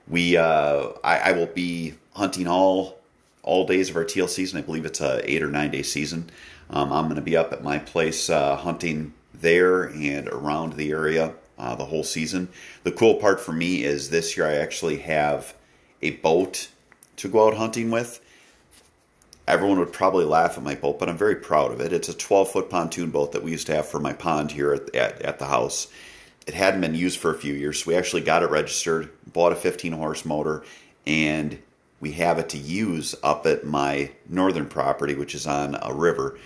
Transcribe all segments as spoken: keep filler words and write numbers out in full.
We, uh, I, I will be hunting all all days of our teal season. I believe it's a eight or nine day season. Um, I'm going to be up at my place uh, hunting there and around the area uh, the whole season. The cool part for me is this year I actually have a boat to go out hunting with. Everyone would probably laugh at my boat, but I'm very proud of it. It's a twelve-foot pontoon boat that we used to have for my pond here at, at, at the house. It hadn't been used for a few years, so we actually got it registered, bought a fifteen-horse motor, and we have it to use up at my northern property, which is on a river.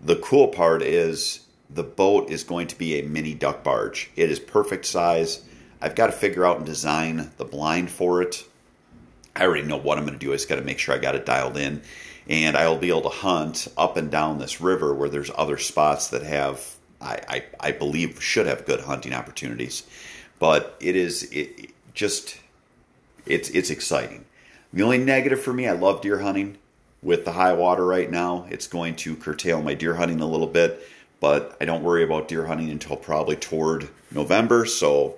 The cool part is the boat is going to be a mini duck barge. It is perfect size. I've got to figure out and design the blind for it. I already know what I'm going to do. I just got to make sure I got it dialed in. And I'll be able to hunt up and down this river where there's other spots that have, I, I, I believe, should have good hunting opportunities. But it is it just, it's it's exciting. The only negative for me, I love deer hunting. With the high water right now, it's going to curtail my deer hunting a little bit. But I don't worry about deer hunting until probably toward November. So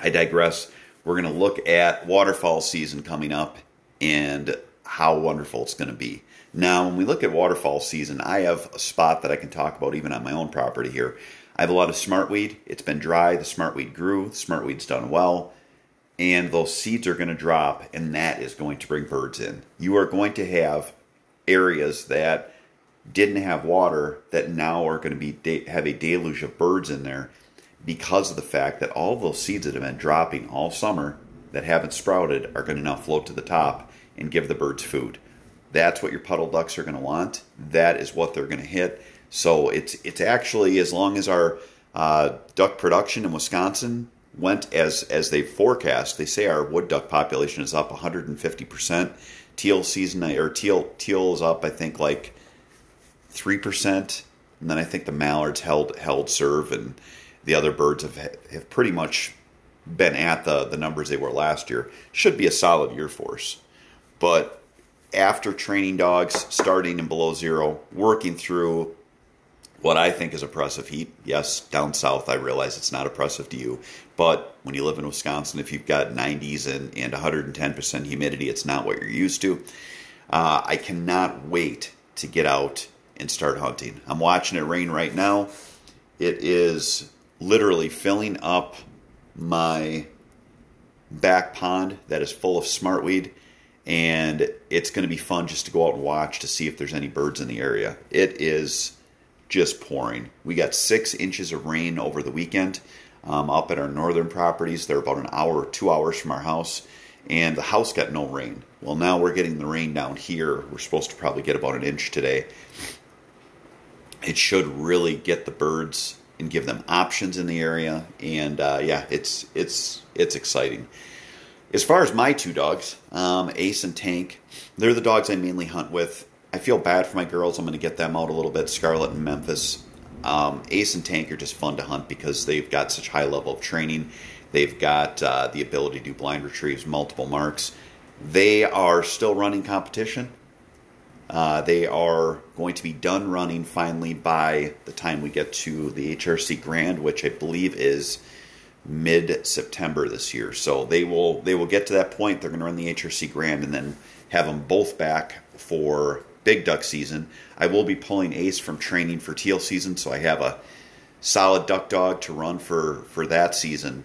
I digress. We're going to look at waterfowl season coming up and how wonderful it's going to be. Now, when we look at waterfowl season, I have a spot that I can talk about even on my own property here. I have a lot of smartweed. It's been dry. The smartweed grew. The smartweed's done well. And those seeds are going to drop, and that is going to bring birds in. You are going to have areas that didn't have water that now are going to be de- have a deluge of birds in there because of the fact that all those seeds that have been dropping all summer that haven't sprouted are going to now float to the top and give the birds food. That's what your puddle ducks are going to want. That is what they're going to hit. So it's it's actually, as long as our uh, duck production in Wisconsin went as, as they forecast, they say our wood duck population is up one hundred fifty percent. Teal season, or teal, teal is up, I think, like three percent. And then I think the mallards held held serve, and the other birds have have pretty much been at the, the numbers they were last year. Should be a solid year for us. But after training dogs, starting in below zero, working through what I think is oppressive heat. Yes, down south, I realize it's not oppressive to you. But when you live in Wisconsin, if you've got nineties and, and one hundred ten percent humidity, it's not what you're used to. Uh, I cannot wait to get out and start hunting. I'm watching it rain right now. It is literally filling up my back pond that is full of smartweed. And it's going to be fun just to go out and watch to see if there's any birds in the area. It is just pouring. We got six inches of rain over the weekend um, up at our northern properties. They're about an hour, two hours from our house, and the house got no rain. Well, now we're getting the rain down here. We're supposed to probably get about an inch today. It should really get the birds and give them options in the area. And uh, yeah, it's it's it's exciting. As far as my two dogs, um, Ace and Tank, they're the dogs I mainly hunt with. I feel bad for my girls. I'm going to get them out a little bit, Scarlet and Memphis. Um, Ace and Tank are just fun to hunt because they've got such high level of training. They've got uh, the ability to do blind retrieves, multiple marks. They are still running competition. Uh, they are going to be done running finally by the time we get to the H R C Grand, which I believe is mid-September this year. So they will they will get to that point. They're going to run the H R C Grand and then have them both back for big duck season. I will be pulling Ace from training for teal season, so I have a solid duck dog to run for, for that season.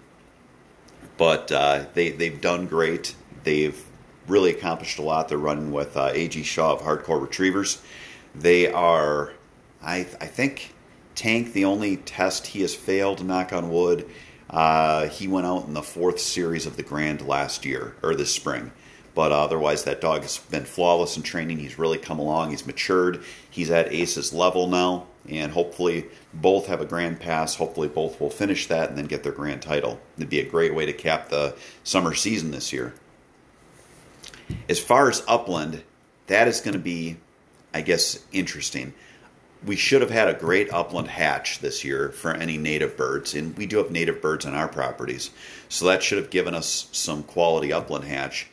But uh, they, they've done great. They've really accomplished a lot. They're running with uh, A G Shaw of Hardcore Retrievers. They are, I, I think, Tank, the only test he has failed, knock on wood. Uh, he went out in the fourth series of the Grand last year, or this spring. But uh, otherwise, that dog has been flawless in training. He's really come along. He's matured. He's at Ace's level now. And hopefully, both have a Grand pass. Hopefully, both will finish that and then get their Grand title. It'd be a great way to cap the summer season this year. As far as upland, that is going to be, I guess, interesting. We should have had a great upland hatch this year for any native birds, and we do have native birds on our properties, so that should have given us some quality upland hatch.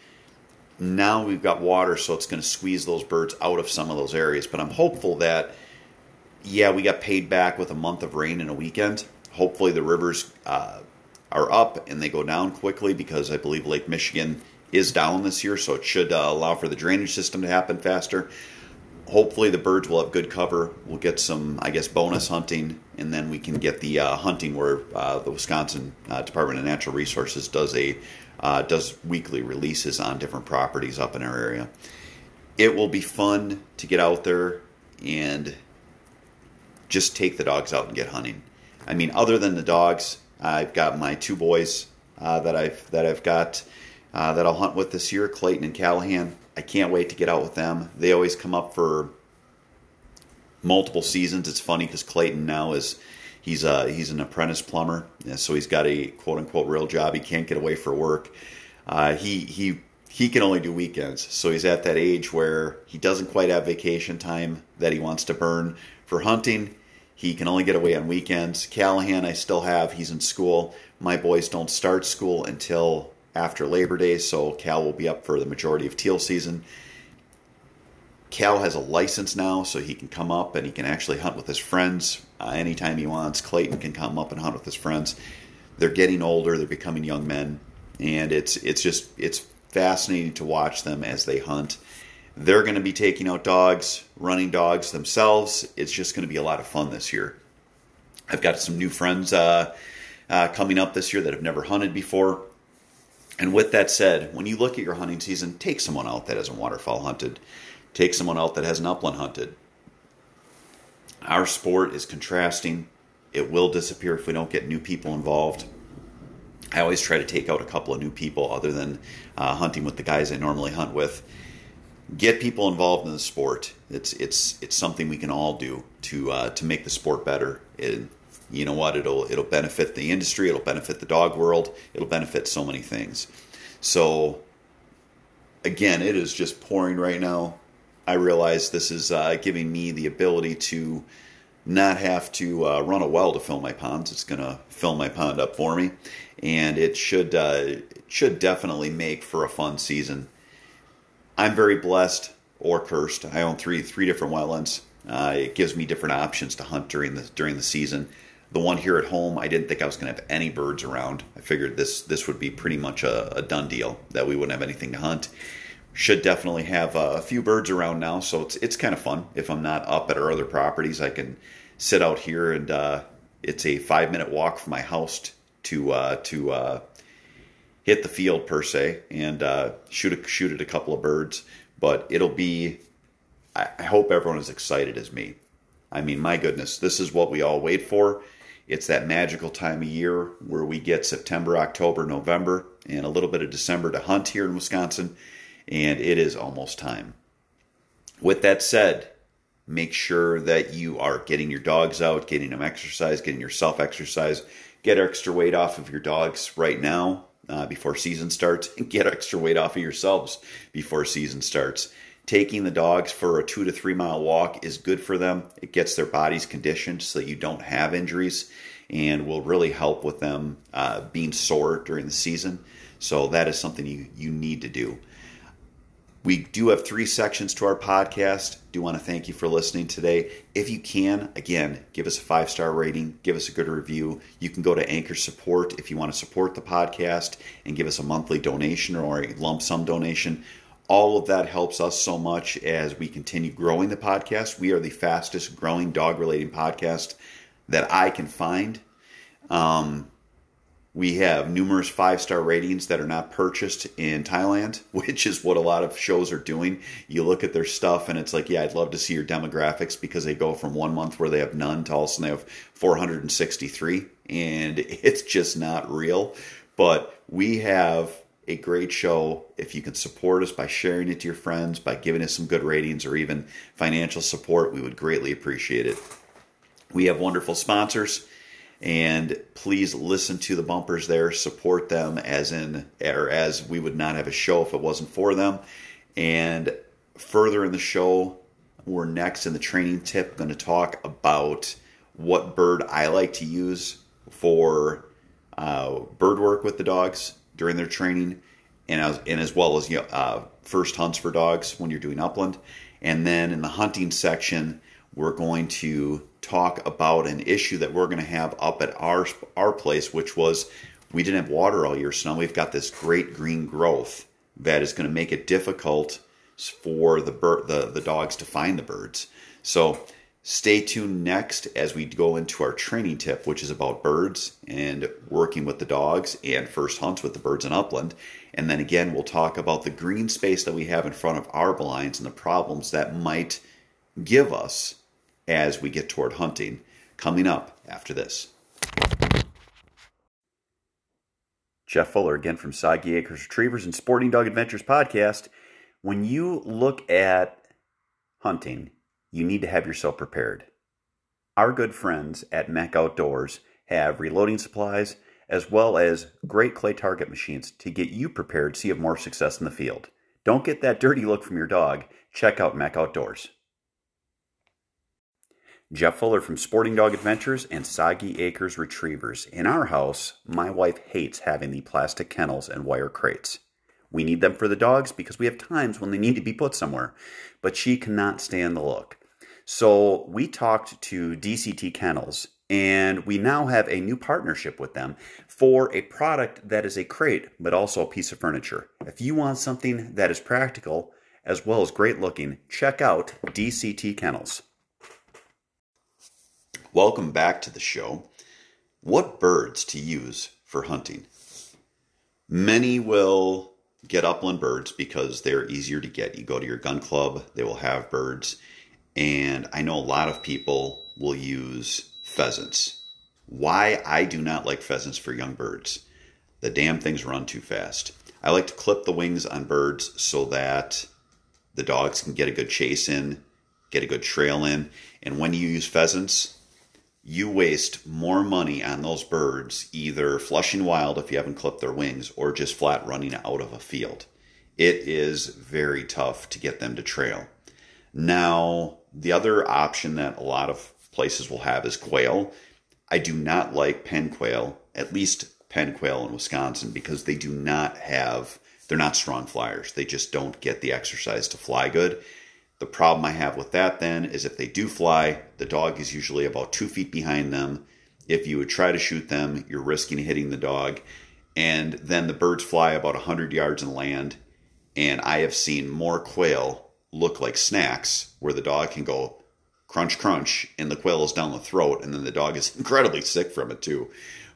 Now we've got water, so it's going to squeeze those birds out of some of those areas, but I'm hopeful that, yeah, we got paid back with a month of rain and a weekend. Hopefully the rivers uh, are up and they go down quickly, because I believe Lake Michigan is down this year, so it should uh, allow for the drainage system to happen faster. Hopefully the birds will have good cover. We'll get some, I guess, bonus hunting, and then we can get the uh, hunting where uh, the Wisconsin uh, Department of Natural Resources does a uh, does weekly releases on different properties up in our area. It will be fun to get out there and just take the dogs out and get hunting. I mean, other than the dogs, I've got my two boys uh, that I've that I've got uh, that I'll hunt with this year, Clayton and Callahan. I can't wait to get out with them. They always come up for multiple seasons. It's funny because Clayton now is he's a, he's an apprentice plumber, so he's got a quote unquote real job. He can't get away for work. Uh, he he he can only do weekends, so he's at that age where he doesn't quite have vacation time that he wants to burn for hunting. He can only get away on weekends. Callahan, I still have. He's in school. My boys don't start school until after Labor Day, so Cal will be up for the majority of teal season. Cal has a license now, so he can come up and he can actually hunt with his friends uh, anytime he wants. Clayton can come up and hunt with his friends. They're getting older, they're becoming young men, and it's it's just it's fascinating to watch them as they hunt. They're going to be taking out dogs, running dogs themselves. It's just going to be a lot of fun this year. I've got some new friends uh, uh, coming up this year that have never hunted before. And with that said, when you look at your hunting season, take someone out that hasn't waterfowl hunted. take someone out that hasn't upland hunted. Our sport is contrasting. It will disappear if we don't get new people involved. I always try to take out a couple of new people other than uh, hunting with the guys I normally hunt with. Get people involved in the sport. It's it's it's something we can all do to uh, to make the sport better. And you know what? It'll it'll benefit the industry. It'll benefit the dog world. It'll benefit so many things. So again, it is just pouring right now. I realize this is uh, giving me the ability to not have to uh, run a well to fill my ponds. It's going to fill my pond up for me, and it should uh, it should definitely make for a fun season. I'm very blessed or cursed. I own three three different wetlands. Uh, it gives me different options to hunt during the during the season. The one here at home, I didn't think I was going to have any birds around. I figured this this would be pretty much a, a done deal, that we wouldn't have anything to hunt. Should definitely have a few birds around now, so it's it's kind of fun. If I'm not up at our other properties, I can sit out here, and uh, it's a five minute walk from my house to uh, to uh, hit the field per se, and uh, shoot a, shoot at a couple of birds. But it'll be, I hope everyone is excited as me. I mean, my goodness, this is what we all wait for. It's that magical time of year where we get September, October, November, and a little bit of December to hunt here in Wisconsin. And it is almost time. With that said, make sure that you are getting your dogs out, getting them exercise, getting yourself exercise. Get extra weight off of your dogs right now uh, before season starts, and get extra weight off of yourselves before season starts. Taking the dogs for a two to three mile walk is good for them. It gets their bodies conditioned so that you don't have injuries, and will really help with them uh, being sore during the season. So that is something you, you need to do. We do have three sections to our podcast. Do want to thank you for listening today. If you can, again, give us a five-star rating. Give us a good review. You can go to Anchor Support if you want to support the podcast and give us a monthly donation or a lump sum donation. All of that helps us so much as we continue growing the podcast. We are the fastest growing dog-related podcast that I can find. Um... We have numerous five-star ratings that are not purchased in Thailand, which is what a lot of shows are doing. You look at their stuff and it's like, yeah, I'd love to see your demographics, because they go from one month where they have none to all of a sudden they have four hundred sixty-three, and it's just not real. But we have a great show. If you can support us by sharing it to your friends, by giving us some good ratings or even financial support, we would greatly appreciate it. We have wonderful sponsors. And please listen to the bumpers there. Support them, as in, or as we would not have a show if it wasn't for them. And further in the show, we're next in the training tip going to talk about what bird I like to use for uh, bird work with the dogs during their training, and as, and as well as you know, uh, first hunts for dogs when you're doing upland. And then in the hunting section, we're going to talk about an issue that we're going to have up at our our place, which was we didn't have water all year, so now we've got this great green growth that is going to make it difficult for the bird, the, the dogs to find the birds. So stay tuned next as we go into our training tip, which is about birds and working with the dogs and first hunts with the birds in upland. And then again, we'll talk about the green space that we have in front of our blinds and the problems that might give us as we get toward hunting, coming up after this. Jeff Fuller again from Soggy Acres Retrievers and Sporting Dog Adventures podcast. When you look at hunting, you need to have yourself prepared. Our good friends at Mac Outdoors have reloading supplies as well as great clay target machines to get you prepared so you have more success in the field. Don't get that dirty look from your dog. Check out Mac Outdoors. Jeff Fuller from Sporting Dog Adventures and Soggy Acres Retrievers. In our house, my wife hates having the plastic kennels and wire crates. We need them for the dogs because we have times when they need to be put somewhere, but she cannot stand the look. So we talked to D C T Kennels, and we now have a new partnership with them for a product that is a crate, but also a piece of furniture. If you want something that is practical as well as great looking, check out D C T Kennels. Welcome back to the show. What birds to use for hunting? Many will get upland birds because they're easier to get. You go to your gun club, they will have birds. And I know a lot of people will use pheasants. Why I do not like pheasants for young birds. The damn things run too fast. I like to clip the wings on birds so that the dogs can get a good chase in, get a good trail in. And when you use pheasants, you waste more money on those birds, either flushing wild if you haven't clipped their wings or just flat running out of a field. It is very tough to get them to trail. Now, the other option that a lot of places will have is quail. I do not like pen quail, at least pen quail in Wisconsin, because they do not have, they're not strong flyers. They just don't get the exercise to fly good. The problem I have with that then is if they do fly, the dog is usually about two feet behind them. If you would try to shoot them, you're risking hitting the dog. And then the birds fly about one hundred yards and land. And I have seen more quail look like snacks where the dog can go crunch, crunch, and the quail is down the throat. And then the dog is incredibly sick from it too.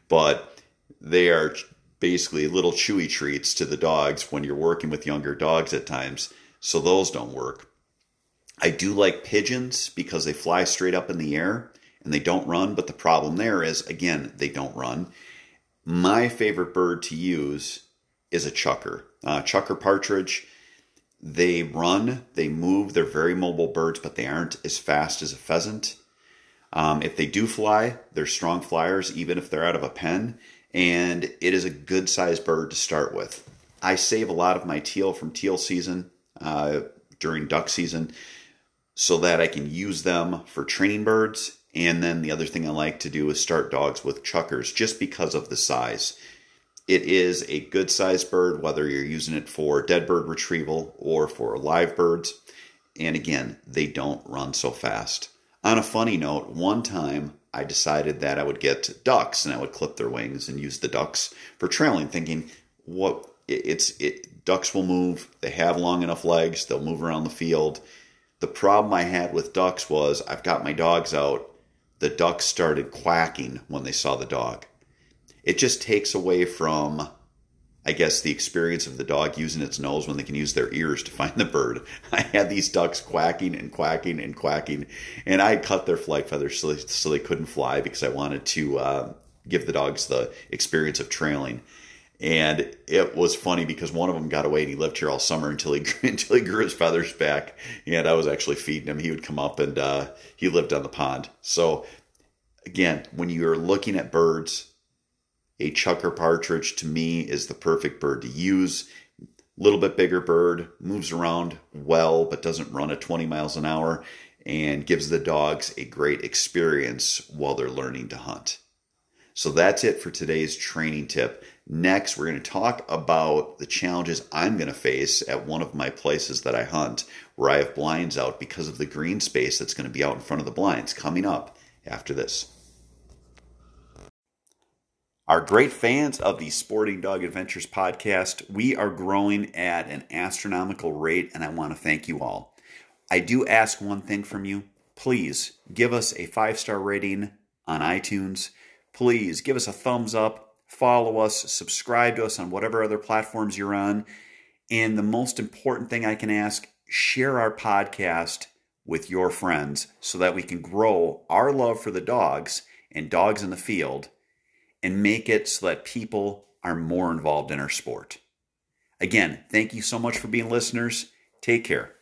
But they are basically little chewy treats to the dogs when you're working with younger dogs at times. So those don't work. I do like pigeons because they fly straight up in the air and they don't run. But the problem there is, again, they don't run. My favorite bird to use is a chucker. Uh, chucker partridge, they run, they move, they're very mobile birds, but they aren't as fast as a pheasant. Um, if they do fly, they're strong flyers, even if they're out of a pen. And it is a good sized bird to start with. I save a lot of my teal from teal season uh, during duck season, so that I can use them for training birds. And then the other thing I like to do is start dogs with chuckers just because of the size. It is a good sized bird, whether you're using it for dead bird retrieval or for live birds. And again, they don't run so fast. On a funny note, one time I decided that I would get ducks and I would clip their wings and use the ducks for trailing, thinking what it's, it, ducks will move. They have long enough legs. They'll move around the field. The problem I had with ducks was I've got my dogs out. The ducks started quacking when they saw the dog. It just takes away from, I guess, the experience of the dog using its nose when they can use their ears to find the bird. I had these ducks quacking and quacking and quacking, and I cut their flight feathers so they, so they couldn't fly because I wanted to uh, give the dogs the experience of trailing. And it was funny because one of them got away and he lived here all summer until he until he grew his feathers back. And I was actually feeding him. He would come up and uh, he lived on the pond. So again, when you're looking at birds, a chucker partridge to me is the perfect bird to use. A little bit bigger bird, moves around well, but doesn't run at twenty miles an hour and gives the dogs a great experience while they're learning to hunt. So that's it for today's training tip. Next, we're going to talk about the challenges I'm going to face at one of my places that I hunt where I have blinds out because of the green space that's going to be out in front of the blinds coming up after this. Our great fans of the Sporting Dog Adventures podcast, we are growing at an astronomical rate, and I want to thank you all. I do ask one thing from you. Please give us a five-star rating on iTunes. Please give us a thumbs up. Follow us, subscribe to us on whatever other platforms you're on. And the most important thing I can ask, share our podcast with your friends so that we can grow our love for the dogs and dogs in the field and make it so that people are more involved in our sport. Again, thank you so much for being listeners. Take care.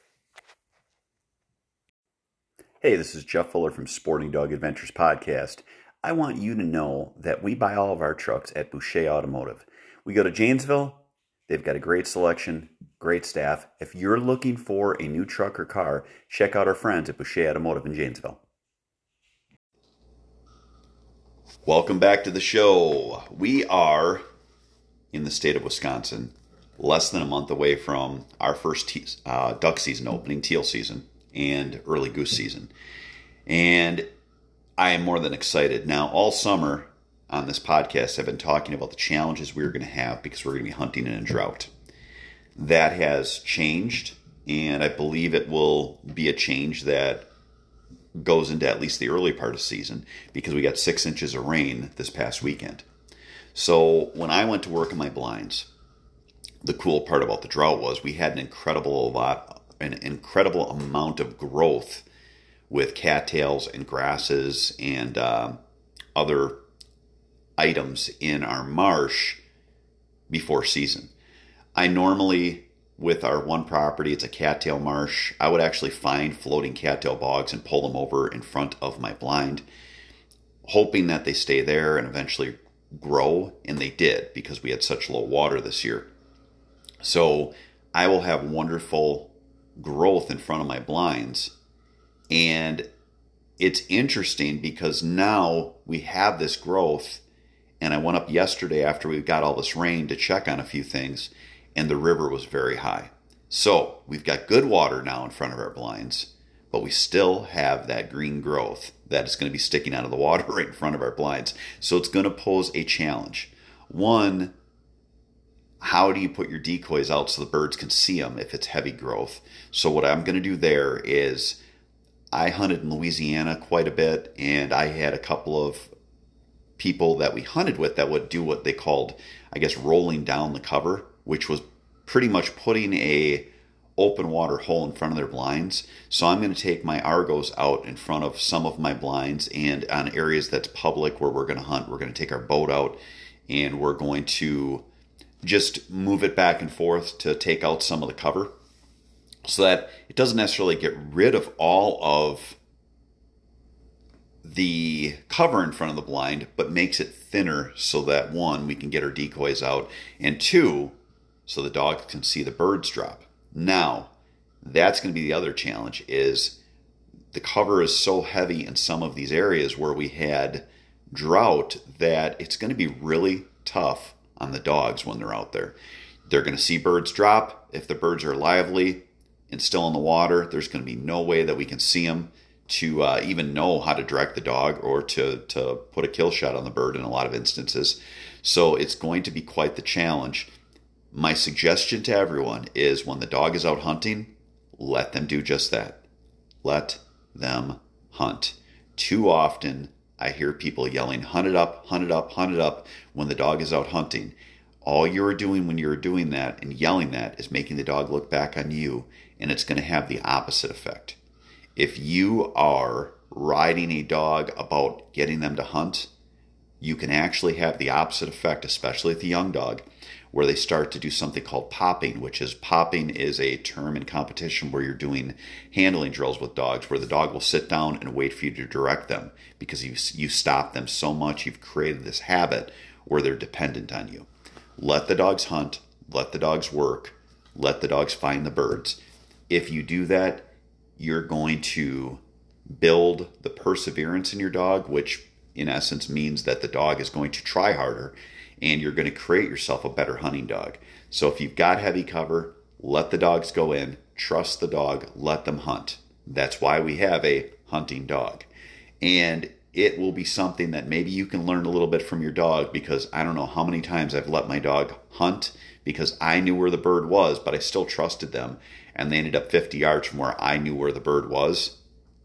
Hey, this is Jeff Fuller from Sporting Dog Adventures Podcast. I want you to know that we buy all of our trucks at Boucher Automotive. We go to Janesville. They've got a great selection, great staff. If you're looking for a new truck or car, check out our friends at Boucher Automotive in Janesville. Welcome back to the show. We are in the state of Wisconsin, less than a month away from our first te- uh, duck season opening, teal season, and early goose season. And I am more than excited. Now, all summer on this podcast, I've been talking about the challenges we're going to have because we're going to be hunting in a drought. That has changed, and I believe it will be a change that goes into at least the early part of season because we got six inches of rain this past weekend. So when I went to work on my blinds, the cool part about the drought was we had an incredible lot, an incredible amount of growth with cattails and grasses and uh, other items in our marsh before season. I normally, with our one property, it's a cattail marsh, I would actually find floating cattail bogs and pull them over in front of my blind, hoping that they stay there and eventually grow, and they did because we had such low water this year. So I will have wonderful growth in front of my blinds, and it's interesting because now we have this growth, and I went up yesterday after we got all this rain to check on a few things, and the river was very high. So we've got good water now in front of our blinds, but we still have that green growth that is going to be sticking out of the water right in front of our blinds. So it's going to pose a challenge. One, how do you put your decoys out so the birds can see them if it's heavy growth? So what I'm going to do there is, I hunted in Louisiana quite a bit, and I had a couple of people that we hunted with that would do what they called, I guess, rolling down the cover, which was pretty much putting a open water hole in front of their blinds. So I'm going to take my Argos out in front of some of my blinds, and on areas that's public where we're going to hunt, we're going to take our boat out, and we're going to just move it back and forth to take out some of the cover, so that it doesn't necessarily get rid of all of the cover in front of the blind, but makes it thinner so that, one, we can get our decoys out, and two, so the dog can see the birds drop. Now, that's going to be the other challenge, is the cover is so heavy in some of these areas where we had drought that it's going to be really tough on the dogs when they're out there. They're going to see birds drop. If the birds are lively and still in the water, there's going to be no way that we can see them to uh, even know how to direct the dog or to, to put a kill shot on the bird in a lot of instances. So it's going to be quite the challenge. My suggestion to everyone is, when the dog is out hunting, let them do just that. Let them hunt. Too often I hear people yelling, hunt it up, hunt it up, hunt it up, when the dog is out hunting. All you're doing when you're doing that and yelling that is making the dog look back on you, and it's going to have the opposite effect. If you are riding a dog about getting them to hunt, you can actually have the opposite effect, especially with the young dog, where they start to do something called popping, which is popping is a term in competition where you're doing handling drills with dogs, where the dog will sit down and wait for you to direct them because you you stopped them so much, you've created this habit where they're dependent on you. Let the dogs hunt, let the dogs work, let the dogs find the birds. If you do that, you're going to build the perseverance in your dog, which in essence means that the dog is going to try harder, and you're going to create yourself a better hunting dog. So if you've got heavy cover, let the dogs go in, trust the dog, let them hunt. That's why we have a hunting dog. And it will be something that maybe you can learn a little bit from your dog, because I don't know how many times I've let my dog hunt because I knew where the bird was, but I still trusted them, and they ended up fifty yards from where I knew where the bird was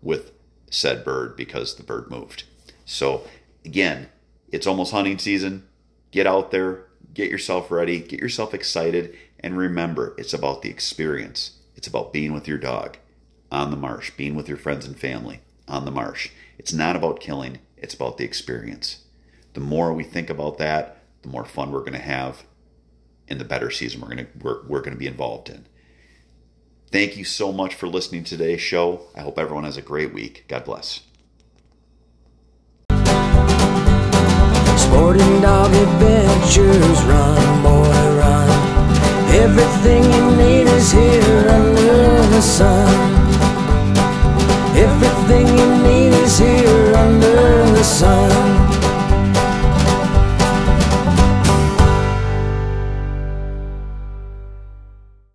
with said bird because the bird moved. So again, it's almost hunting season. Get out there, get yourself ready, get yourself excited, and remember, it's about the experience. It's about being with your dog on the marsh, being with your friends and family on the marsh. It's not about killing, it's about the experience. The more we think about that, the more fun we're going to have, and the better season we're going to we're, we're going to be involved in. Thank you so much for listening to today's show. I hope everyone has a great week. God bless. Sporting Dog Adventures, run boy run. Everything you need is here under the sun.